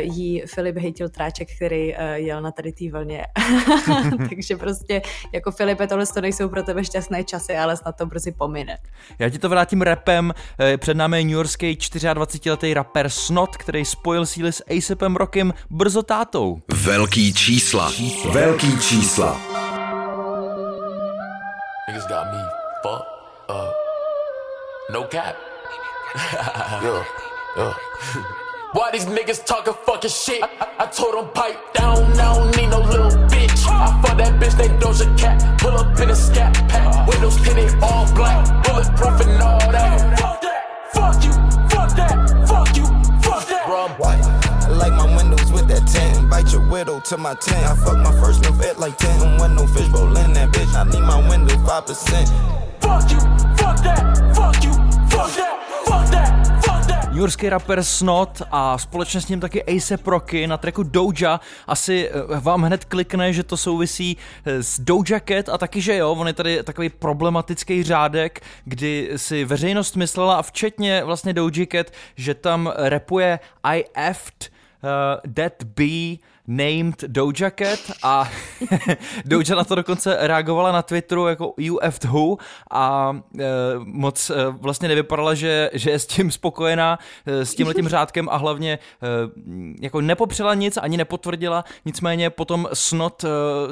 jí Filip hejtil tráček, který jel na tady té vlně. Takže prostě jako Filipe, tohle to nejsou pro tebe šťastné časy, ale snad to prostě pomine. Já ti to vrátím rapem. Před námi je newyorský 24letý rapper Snot, který spojil síly s A$APem Rockym, brzo tátou. Velký čísla. Velký čísla. Niggas got me fucked up. No cap. Yeah. Why these niggas talking fucking shit? I told them pipe down, I don't need no little bitch. I fuck that bitch, they Doja Cat. Pull up in a scat pack. Windows tinted all black. Bulletproof and all that. Fuck that, fuck you, fuck that, fuck you, fuck that. Bro, I'm white. Like my windows with that tent, invite your widow to my tent. I fuck my first novette like 10. Don't want no fish bowl in that bitch. I need my window 5%. Fuck you, fuck that, fuck you, fuck that, fuck that. Newyorský rapper Snot a společně s ním taky A$AP Rocky na tracku Doja. Asi vám hned klikne, že to souvisí s Doja Cat a taky, že jo, on je tady takový problematický řádek, kdy si veřejnost myslela, a včetně vlastně Doja Cat, že tam rapuje I effed that be named Doja Cat a Doja na to dokonce reagovala na Twitteru jako you effed who a moc vlastně nevypadala, že je s tím spokojená, s tímhletím řádkem a hlavně jako nepopřela nic, ani nepotvrdila, nicméně potom Snot,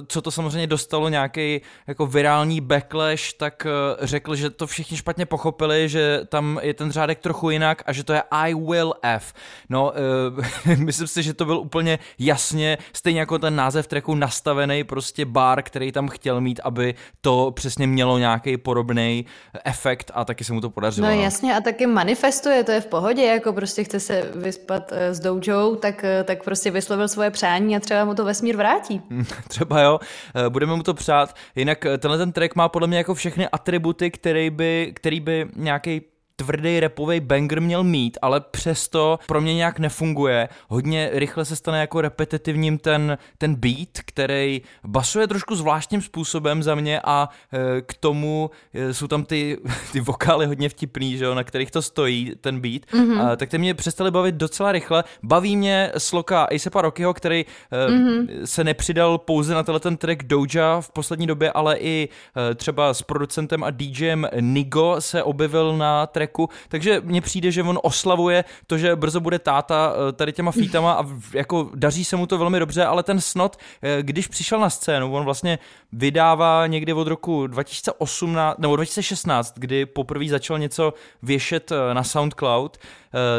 co to samozřejmě dostalo nějaký jako virální backlash, tak řekl, že to všichni špatně pochopili, že tam je ten řádek trochu jinak a že to je I will F. No, myslím si, že to byl úplně jasně stejně jako ten název tracku nastavený prostě bar, který tam chtěl mít, aby to přesně mělo nějaký podobný efekt a taky se mu to podařilo. No jasně a taky manifestuje, to je v pohodě, jako prostě chce se vyspat s Dojou, tak prostě vyslovil svoje přání a třeba mu to vesmír vrátí. Třeba jo, budeme mu to přát. Jinak tenhle ten track má podle mě jako všechny atributy, který by nějaký tvrdý rapovej banger měl mít, ale přesto pro mě nějak nefunguje. Hodně rychle se stane jako repetitivním ten beat, který basuje trošku zvláštním způsobem za mě a k tomu jsou tam ty vokály hodně vtipný, že jo, na kterých to stojí ten beat, tak ty mě přestaly bavit docela rychle. Baví mě sloka A$AP Rockyho, který se nepřidal pouze na tenhle ten track Doja v poslední době, ale i třeba s producentem a DJem Nigo se objevil na tracku, takže mně přijde, že on oslavuje to, že brzo bude táta tady těma featama a jako daří se mu to velmi dobře, ale ten Snot, když přišel na scénu, on vlastně vydává někdy od roku 2018 nebo 2016, kdy poprvé začal něco věšet na SoundCloud,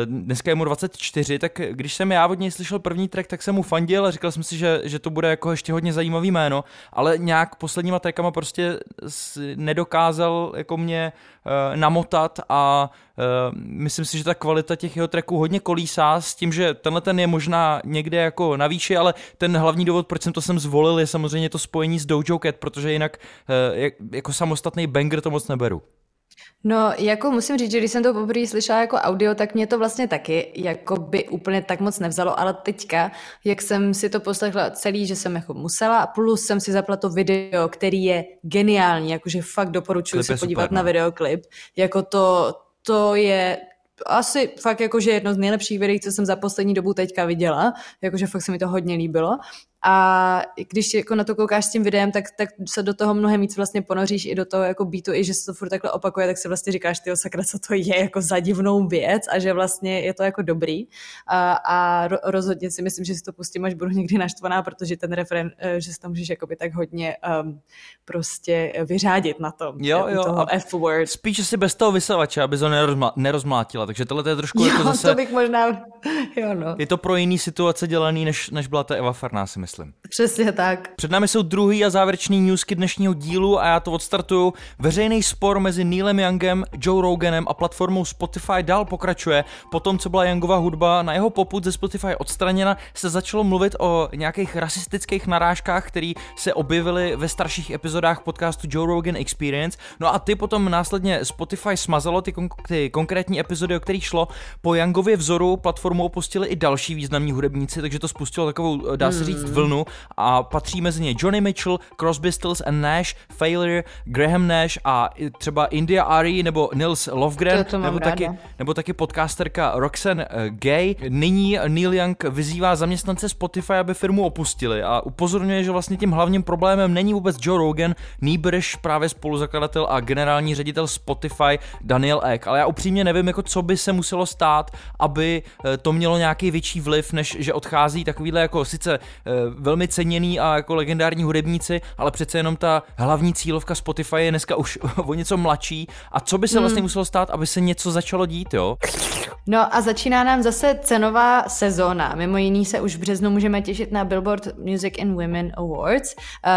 dneska je mu 24, tak když jsem já od něj slyšel první track, tak jsem mu fandil a říkal jsem si, že to bude jako ještě hodně zajímavý jméno, ale nějak posledníma trackama prostě nedokázal jako mě namotat a myslím si, že ta kvalita těch jeho tracků hodně kolísá s tím, že tenhle ten je možná někde jako na výši, ale ten hlavní důvod, proč jsem to sem zvolil, je samozřejmě to spojení s Doja Cat, protože jinak jako samostatný banger to moc neberu. No, jako musím říct, že když jsem to poprvé slyšela jako audio, tak mě to vlastně taky jako by úplně tak moc nevzalo, ale teďka, jak jsem si to poslechla celý, že jsem jako musela a plus jsem si zapla to video, který je geniální, jakože fakt doporučuji se podívat super, na videoklip, jako to je asi fakt jakože jedno z nejlepších videí, co jsem za poslední dobu teďka viděla, jakože fakt se mi to hodně líbilo. A když jako na to koukáš s tím videem, tak se do toho mnohem víc vlastně ponoříš i do toho jako beatu, i že se to furt takhle opakuje, tak si vlastně říkáš, tyjo sakra, co to je jako za divnou věc a že vlastně je to jako dobrý. A rozhodně si myslím, že si to pustím, až budu někdy naštvaná, protože ten refren, že si to můžeš jakoby tak hodně prostě vyřádit na tom. Jo, toho F-word. Spíš si bez toho vysavače, aby to nerozmlátila, takže tohle je trošku jako zase... to bych možná... Jo, no. Je to pro jiný situace dělaný, než byla ta Eva Farná, si myslím. Přesně tak. Před námi jsou druhý a závěrečný newsky dnešního dílu a já to odstartuju. Veřejný spor mezi Neilem Youngem, Joe Roganem a platformou Spotify dál pokračuje. Potom, co byla Youngova hudba na jeho popud ze Spotify odstraněna, se začalo mluvit o nějakých rasistických narážkách, které se objevily ve starších epizodách podcastu Joe Rogan Experience. No a ty potom následně Spotify smazalo ty konkrétní epizody, o kterých šlo. Po Youngově vzoru platformu opustili i další významní hudebníci, takže to spustilo takovou, dá se říct, vlnu a patří mezi ně Johnny Mitchell, Crosby Stills and Nash, Failure, Graham Nash a třeba India Ari nebo Nils Lofgren nebo taky podcasterka Roxanne Gay. Nyní Neil Young vyzývá zaměstnance Spotify, aby firmu opustili a upozorňuje, že vlastně tím hlavním problémem není vůbec Joe Rogan, nýbrž právě spoluzakladatel a generální ředitel Spotify Daniel Ek. Ale já upřímně nevím, jako co by se muselo stát, aby to mělo nějaký větší vliv, než že odchází takovýhle jako sice velmi ceněný a jako legendární hudebníci, ale přece jenom ta hlavní cílovka Spotify je dneska už o něco mladší. A co by se vlastně muselo stát, aby se něco začalo dít, jo? No a začíná nám zase cenová sezóna. Mimo jiný se už v březnu můžeme těšit na Billboard Music and Women Awards.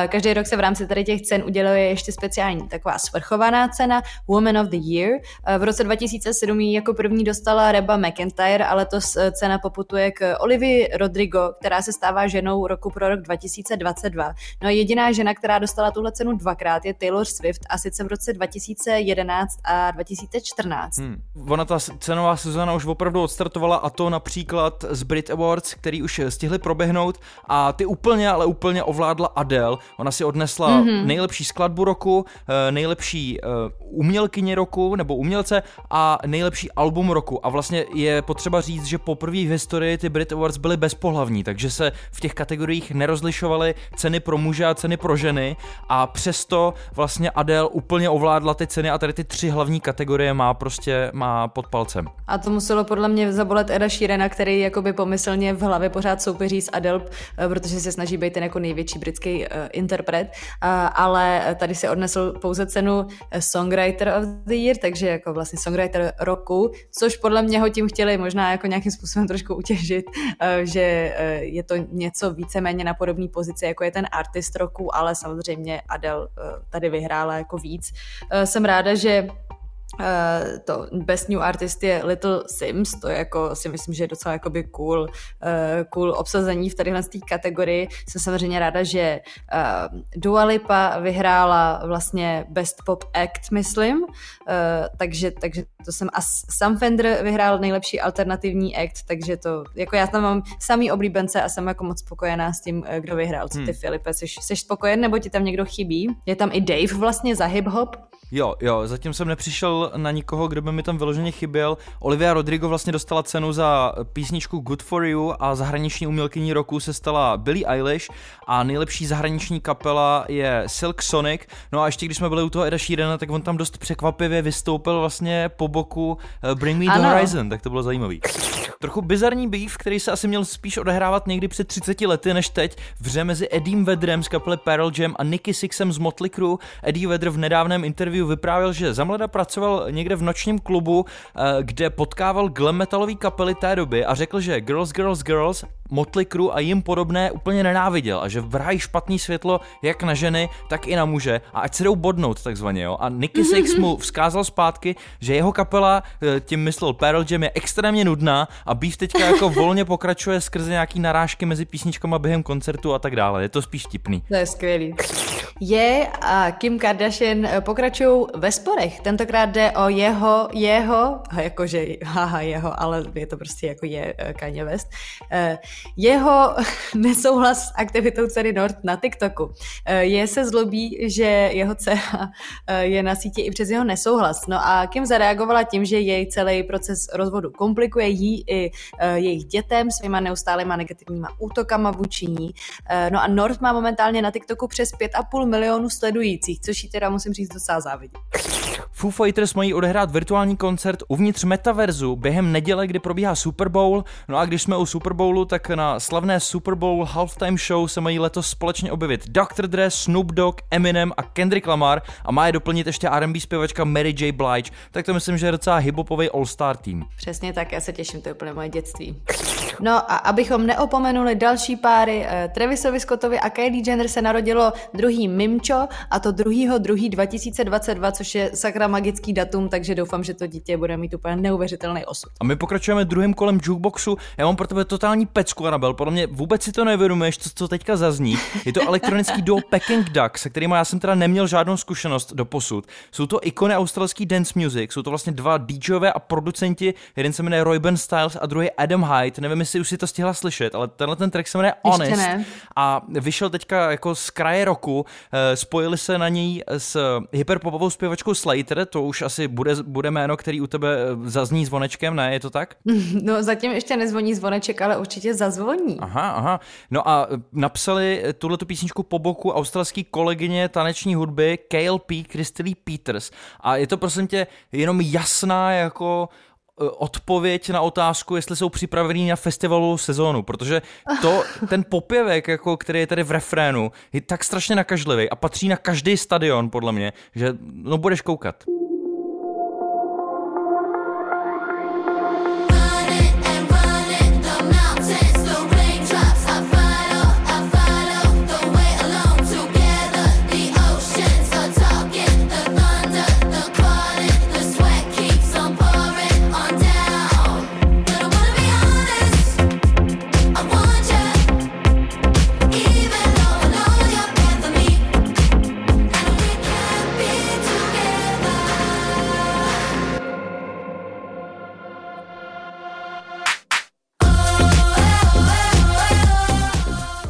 Každý rok se v rámci tady těch cen uděluje ještě speciální taková svrchovaná cena Woman of the Year. V roce 2007 jako první dostala Reba McEntire, ale to cena poputuje k Olivii Rodrigo, která se stává ženou roku pro rok 2022. No a jediná žena, která dostala tuhle cenu dvakrát, je Taylor Swift, a sice v roce 2011 a 2014. Ona ta cenová sezóna už opravdu odstartovala, a to například z Brit Awards, který už stihli proběhnout, a ty úplně ovládla Adele. Ona si odnesla nejlepší skladbu roku, nejlepší umělkyně roku nebo umělce a nejlepší album roku. A vlastně je potřeba říct, že poprvé v historii ty Brit Awards byly bezpohlavní, takže se v těch kategoriích nerozlišovaly ceny pro muže a ceny pro ženy, a přesto vlastně Adele úplně ovládla ty ceny a tady ty tři hlavní kategorie má pod palcem. A to muselo podle mě zabolet Eda Sheerana, který jakoby pomyslně v hlavě pořád soupeří s Adele, protože se snaží být ten jako největší britský interpret, ale tady si odnesl pouze cenu Songwriter of the Year, takže jako vlastně Songwriter roku, což podle mě ho tím chtěli možná jako nějakým způsobem trošku utěžit, že je to něco víceméně na podobné pozici, jako je ten artist roku, ale samozřejmě Adele tady vyhrála jako víc. Jsem ráda, že to Best New Artist je Little Sims, to je jako si myslím, že je docela jakoby cool obsazení v tadyhle z té kategorii. Jsem samozřejmě ráda, že Dua Lipa vyhrála vlastně Best Pop Act, myslím, takže to jsem, a Sam Fender vyhrál nejlepší alternativní act, takže to, jako já tam mám samý oblíbence a jsem jako moc spokojená s tím, kdo vyhrál. Co ty, Filipe, jsi spokojen, nebo ti tam někdo chybí? Je tam i Dave vlastně za hip-hop? Jo, zatím jsem nepřišel na nikoho, kdo by mi tam vyloženě chyběl. Olivia Rodrigo vlastně dostala cenu za písničku Good For You a zahraniční umělkyní roku se stala Billie Eilish a nejlepší zahraniční kapela je Silk Sonic. No a ještě když jsme byli u toho Eda Sheerana, tak on tam dost překvapivě vystoupil vlastně po boku Bring Me The Horizon, tak to bylo zajímavý. Trochu bizarní beef, který se asi měl spíš odehrávat někdy před 30 lety než teď, vře mezi Eddiem Vedrem z kapely Pearl Jam a Nicky Sixem z Motley Crue. Eddie Vedder v nedávném interview vyprávěl, že zamlada pracoval někde v nočním klubu, kde potkával glam metalový kapely té doby a řekl, že Girls, Girls, Girls, Motley Crue a jim podobné úplně nenáviděl a že vrhají špatný světlo jak na ženy, tak i na muže a ať se jdou bodnout takzvaně, jo. A Nicky Six mu vzkázal zpátky, že jeho kapela, tím myslel Pearl Jam, je extrémně nudná a beef teďka jako volně pokračuje skrze nějaký narážky mezi písničkama během koncertu a tak dále. Je to spíš tipný. To je skvělý. Je a Kim Kardashian pokračují ve sporech. Tentokrát jde o jeho, jakože haha jeho, ale je to prostě jako je Kanye West. Jeho nesouhlas s aktivitou dcery North na TikToku. Je se zlobí, že jeho dcera je na síti i přes jeho nesouhlas. No a Kim zareagovala tím, že jej celý proces rozvodu komplikuje, jí i jejich dětem svýma neustálýma negativníma útokama vůči ní. No a North má momentálně na TikToku přes 5,5 milionu sledujících, což jí teda musím říct docela závidět. Foo Fighters mají odehrát virtuální koncert uvnitř metaverzu během neděle, kdy probíhá Super Bowl. No a když jsme u Super Bowlu, tak na slavné Super Bowl halftime show se mají letos společně objevit Dr. Dre, Snoop Dogg, Eminem a Kendrick Lamar a má je doplnit ještě R&B zpěvačka Mary J. Blige. Tak to myslím, že je docela hiphopový all-star tým. Přesně tak, já se těším, to je úplně moje dětství. No a abychom neopomenuli další páry, Travisovi Scottovi a Kylie Jenner se narodilo druhý Mimčo a to 2.2.2022, což je sakra magický datum, takže doufám, že to dítě bude mít úplně neuvěřitelný osud. A my pokračujeme druhým kolem jukeboxu. Já mám pro tebe totální pecku, Anabel, podle mě vůbec si to neuvědomuješ, co teďka zazní. Je to elektronický duo Peking Duck, se kterým já jsem teda neměl žádnou zkušenost doposud. Jsou to ikony australský dance music, jsou to vlastně dva DJové a producenti, jeden se jmenuje Roy Ben Styles a druhý Adam Hyde. Nevím, jestli už si to stihla slyšet, ale tenhle ten track se jmenuje Honest. Ještě ne. A vyšel teďka jako z kraje roku, spojili se na něj s hyperpopovou zpěvačkou Slater, to už asi bude jméno, který u tebe zazní zvonečkem, ne? Je to tak? No zatím ještě nezvoní zvoneček, ale určitě zazvoní. Aha. No a napsali tuhletu písničku po boku australský kolegyně taneční hudby KLP Christy Lee Peters. A je to prosím tě jenom jasná jako odpověď na otázku, jestli jsou připravení na festivalovou sezónu, protože ten popěvek, jako, který je tady v refrénu, je tak strašně nakažlivý a patří na každý stadion, podle mě, že no budeš koukat.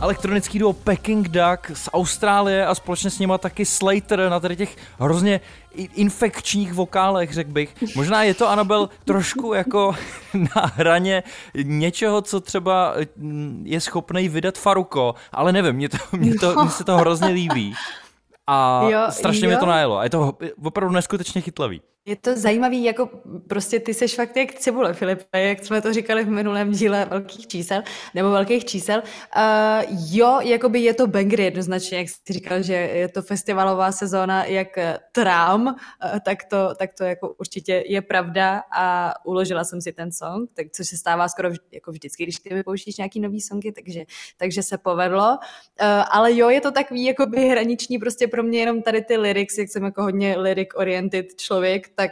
Elektronický duo Peking Duck z Austrálie a společně s nima taky Slater na tady těch hrozně infekčních vokálech, řekl bych. Možná je to, Anabel, trošku jako na hraně něčeho, co třeba je schopnej vydat Faruko, ale nevím, mně se to hrozně líbí. A strašně mi to najelo. A je to opravdu neskutečně chytlavý. Je to zajímavý, jako prostě ty seš fakt jak cibule, Filipe, jak jsme to říkali v minulém díle velkých čísel. Jakoby je to banger jednoznačně, jak jsi říkal, že je to festivalová sezóna jak trám, tak to jako určitě je pravda a uložila jsem si ten song, tak, což se stává skoro jako vždycky, když ty vypouštíš nějaký nový songy, takže se povedlo. Ale je to takový jakoby hraniční prostě pro mě jenom tady ty lyrics, jak jsem jako hodně lyric oriented člověk, tak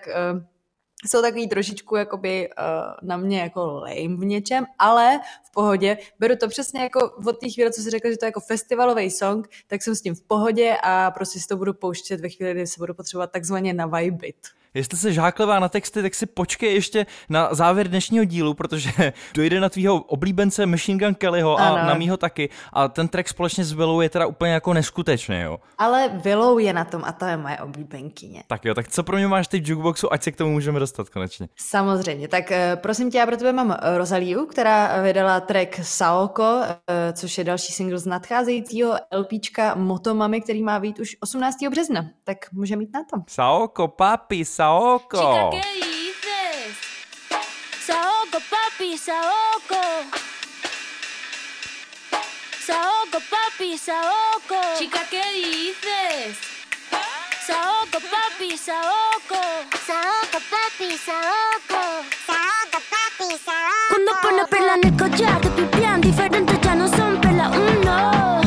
jsou takový trošičku jakoby na mě jako lame v něčem, ale v pohodě. Beru to přesně jako od té chvíle, co jsi řekla, že to je jako festivalový song, tak jsem s tím v pohodě a prostě si to budu pouštět ve chvíli, kdy se budu potřebovat takzvaně navajbit. Jestli se žáklevá na texty, tak si počkej ještě na závěr dnešního dílu, protože dojde na tvýho oblíbence Machine Gun Kellyho a na mýho taky. A ten track společně s Willou je teda úplně jako neskutečný, jo. Ale Willow je na tom a to je moje oblíbenkyně. Tak jo, tak co pro mě máš ty v jukeboxu, ať se k tomu můžeme dostat konečně. Samozřejmě, tak prosím tě, já pro tebe mám Rosalíu, která vydala track Saoko, což je další single z nadcházejícího LPčka Motomami, který má být už 18. března. Tak můžeme jít na to. Saoko, papi, Saoko. Chica, ¿qué dices? Saoko, papi, Saoco. Saoco, papi, saoco. Chica, ¿qué dices? Saoco, papi, saoco. Saoco, papi, saoco. Saoco, papi, saoco. Cuando pone perla en el collar te pipián diferente, ya no son perla uno.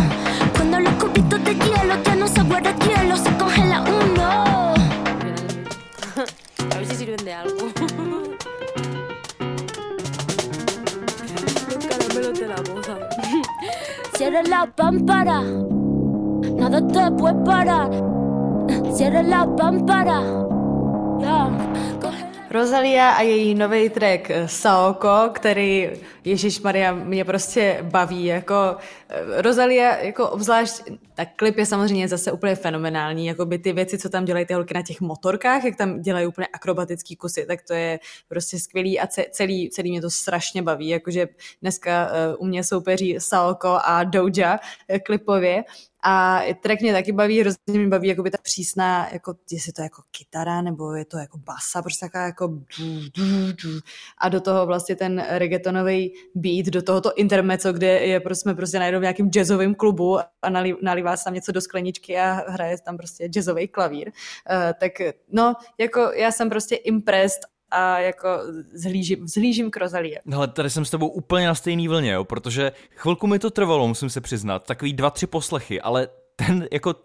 Cuando los cubitos de hielo ya no se guarda hielo, se congela uno. A ver si sirven de algo. Caramelo de la boca. Cierra la pámpara, nada te puede parar. Cierra la pámpara. Yeah. Rosalía a její nový track Saoko, který ježišmarja mě prostě baví. Jako Rosalía, jako obzvlášť, tak klip je samozřejmě zase úplně fenomenální, jako by ty věci, co tam dělají ty holky na těch motorkách, jak tam dělají úplně akrobatický kusy, tak to je prostě skvělý a celý mě to strašně baví, jakože dneska u mě soupeří Saoko a Doja klipově. A track mě taky baví, hrozně mě baví jako by ta přísná, jako jestli to je jako kytara, nebo je to jako basa, prostě taká jako a do toho vlastně ten reggaetonový beat, do tohoto intermezzo, kde je prostě, jsme prostě najednou v nějakém jazzovém klubu a nalívá se tam něco do skleničky a hraje tam prostě jazzový klavír. Tak no, jako já jsem prostě impressed a jako zhlížím k Rosalii. Hele, tady jsem s tebou úplně na stejný vlně, jo, protože chvilku mi to trvalo, musím se přiznat, takový 2-3 poslechy, ale ten jako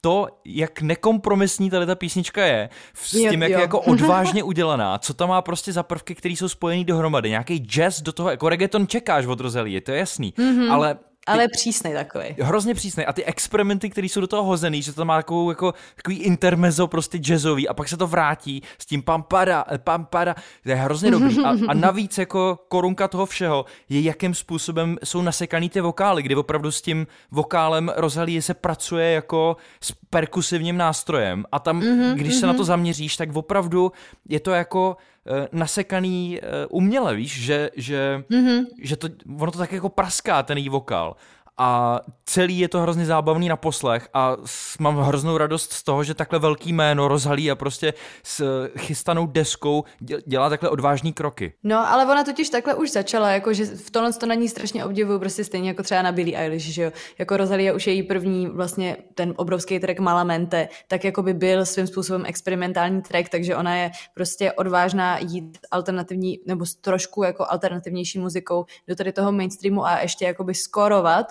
to, jak nekompromisní tady ta písnička je, s tím, jak je jako odvážně udělaná, co tam má prostě za prvky, které jsou spojený dohromady, nějaký jazz do toho, jako reggaeton čekáš od Rosalii, to je jasný, ale přísnej takový. Hrozně přísnej. A ty experimenty, které jsou do toho hozený, že to má takovou, jako, takový intermezzo prostě jazzový a pak se to vrátí s tím pampada, to je hrozně dobrý. A navíc jako korunka toho všeho je, jakým způsobem jsou nasekaný ty vokály, kdy opravdu s tím vokálem Rosalíi se pracuje jako s perkusivním nástrojem. A tam, když se na to zaměříš, tak opravdu je to jako nasekaný uměle, víš, že to, ono to tak jako praská, ten její vokál. A celý je to hrozně zábavný na poslech a mám hroznou radost z toho, že takhle velký jméno Rosalía prostě s chystanou deskou dělá takhle odvážný kroky. No, ale ona totiž takhle už začala, jakože v tomhle to na ní strašně obdivuju, prostě stejně jako třeba na Billie Eilish, že jo. Jako Rosalía už je její první vlastně ten obrovský track Malamente, tak jako by byl svým způsobem experimentální track, takže ona je prostě odvážná jít alternativní nebo s trošku jako alternativnější muzikou do tady toho mainstreamu a ještě jakoby skorovat.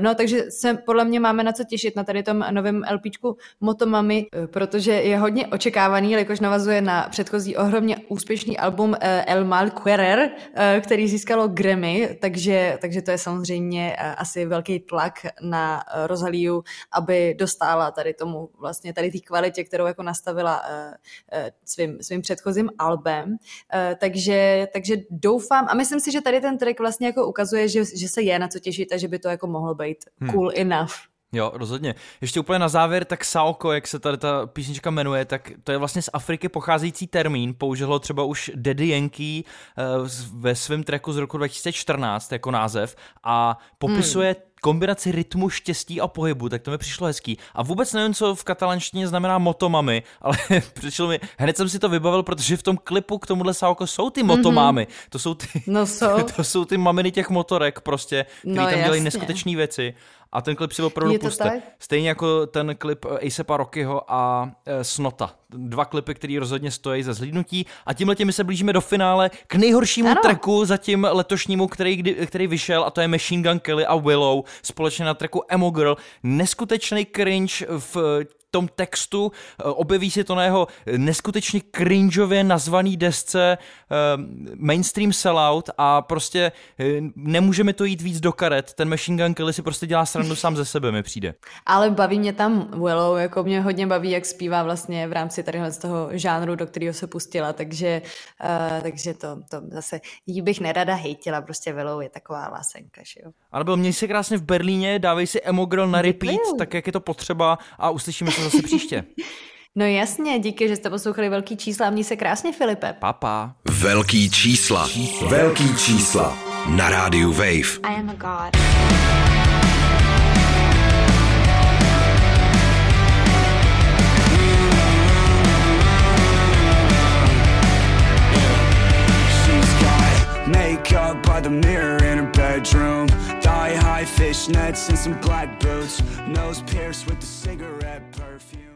No, takže se podle mě máme na co těšit na tady tom novém LPčku Motomami, protože je hodně očekávaný, jelikož navazuje na předchozí ohromně úspěšný album El Malquerer, který získalo Grammy, takže to je samozřejmě asi velký tlak na Rosalíu, aby dostála tady tomu vlastně tady té kvalitě, kterou jako nastavila svým předchozím albem. Takže doufám a myslím si, že tady ten track vlastně jako ukazuje, že se je na co těšit a že by to jako mohlo být cool enough. Jo, rozhodně. Ještě úplně na závěr, tak Saoko, jak se tady ta písnička jmenuje, tak to je vlastně z Afriky pocházející termín, použilo třeba už Daddy Yankee ve svém tracku z roku 2014 jako název a popisuje kombinaci rytmu, štěstí a pohybu, tak to mi přišlo hezký. A vůbec nevím, co v katalanštině znamená motomami, ale přišlo mi, hned jsem si to vybavil, protože v tom klipu k tomuhle Saoko jsou ty motomámy. To jsou ty, to jsou ty maminy těch motorek prostě, který tam dělají neskutečné věci. A ten klip si opravdu puste. Stejně jako ten klip A$AP Rockyho a Snota. Dva klipy, který rozhodně stojí za zhlídnutí. A tímhletím my se blížíme do finále k nejhoršímu tracku zatím letošnímu, který vyšel, a to je Machine Gun Kelly a Willow společně na tracku Emo Girl. Neskutečný cringe v tom textu, objeví se to na jeho neskutečně cringeově nazvaný desce mainstream sellout a prostě nemůžeme to jít víc do karet. Ten Machine Gun Kelly si prostě dělá srandu sám ze sebe, mi přijde. Ale baví mě tam Willow, jako mě hodně baví, jak zpívá vlastně v rámci tadyhle z toho žánru, do kterého se pustila, takže to zase jí bych nerada hejtila, prostě Willow je taková lásenka, že jo. Anabel, měj se krásně v Berlíně, dávej si Emo Girl na repeat, tak jak je to potřeba a uslyšíme se zase příště. No jasně, díky, že jste poslouchali Velký čísla a měj se krásně, Filipe. Papa. Velký čísla. Velký čísla. Na rádiu Wave. I am a god. Make by the mirror in her bedroom. Thigh high fishnets and some black boots. Nose pierced with the cigarette perfume.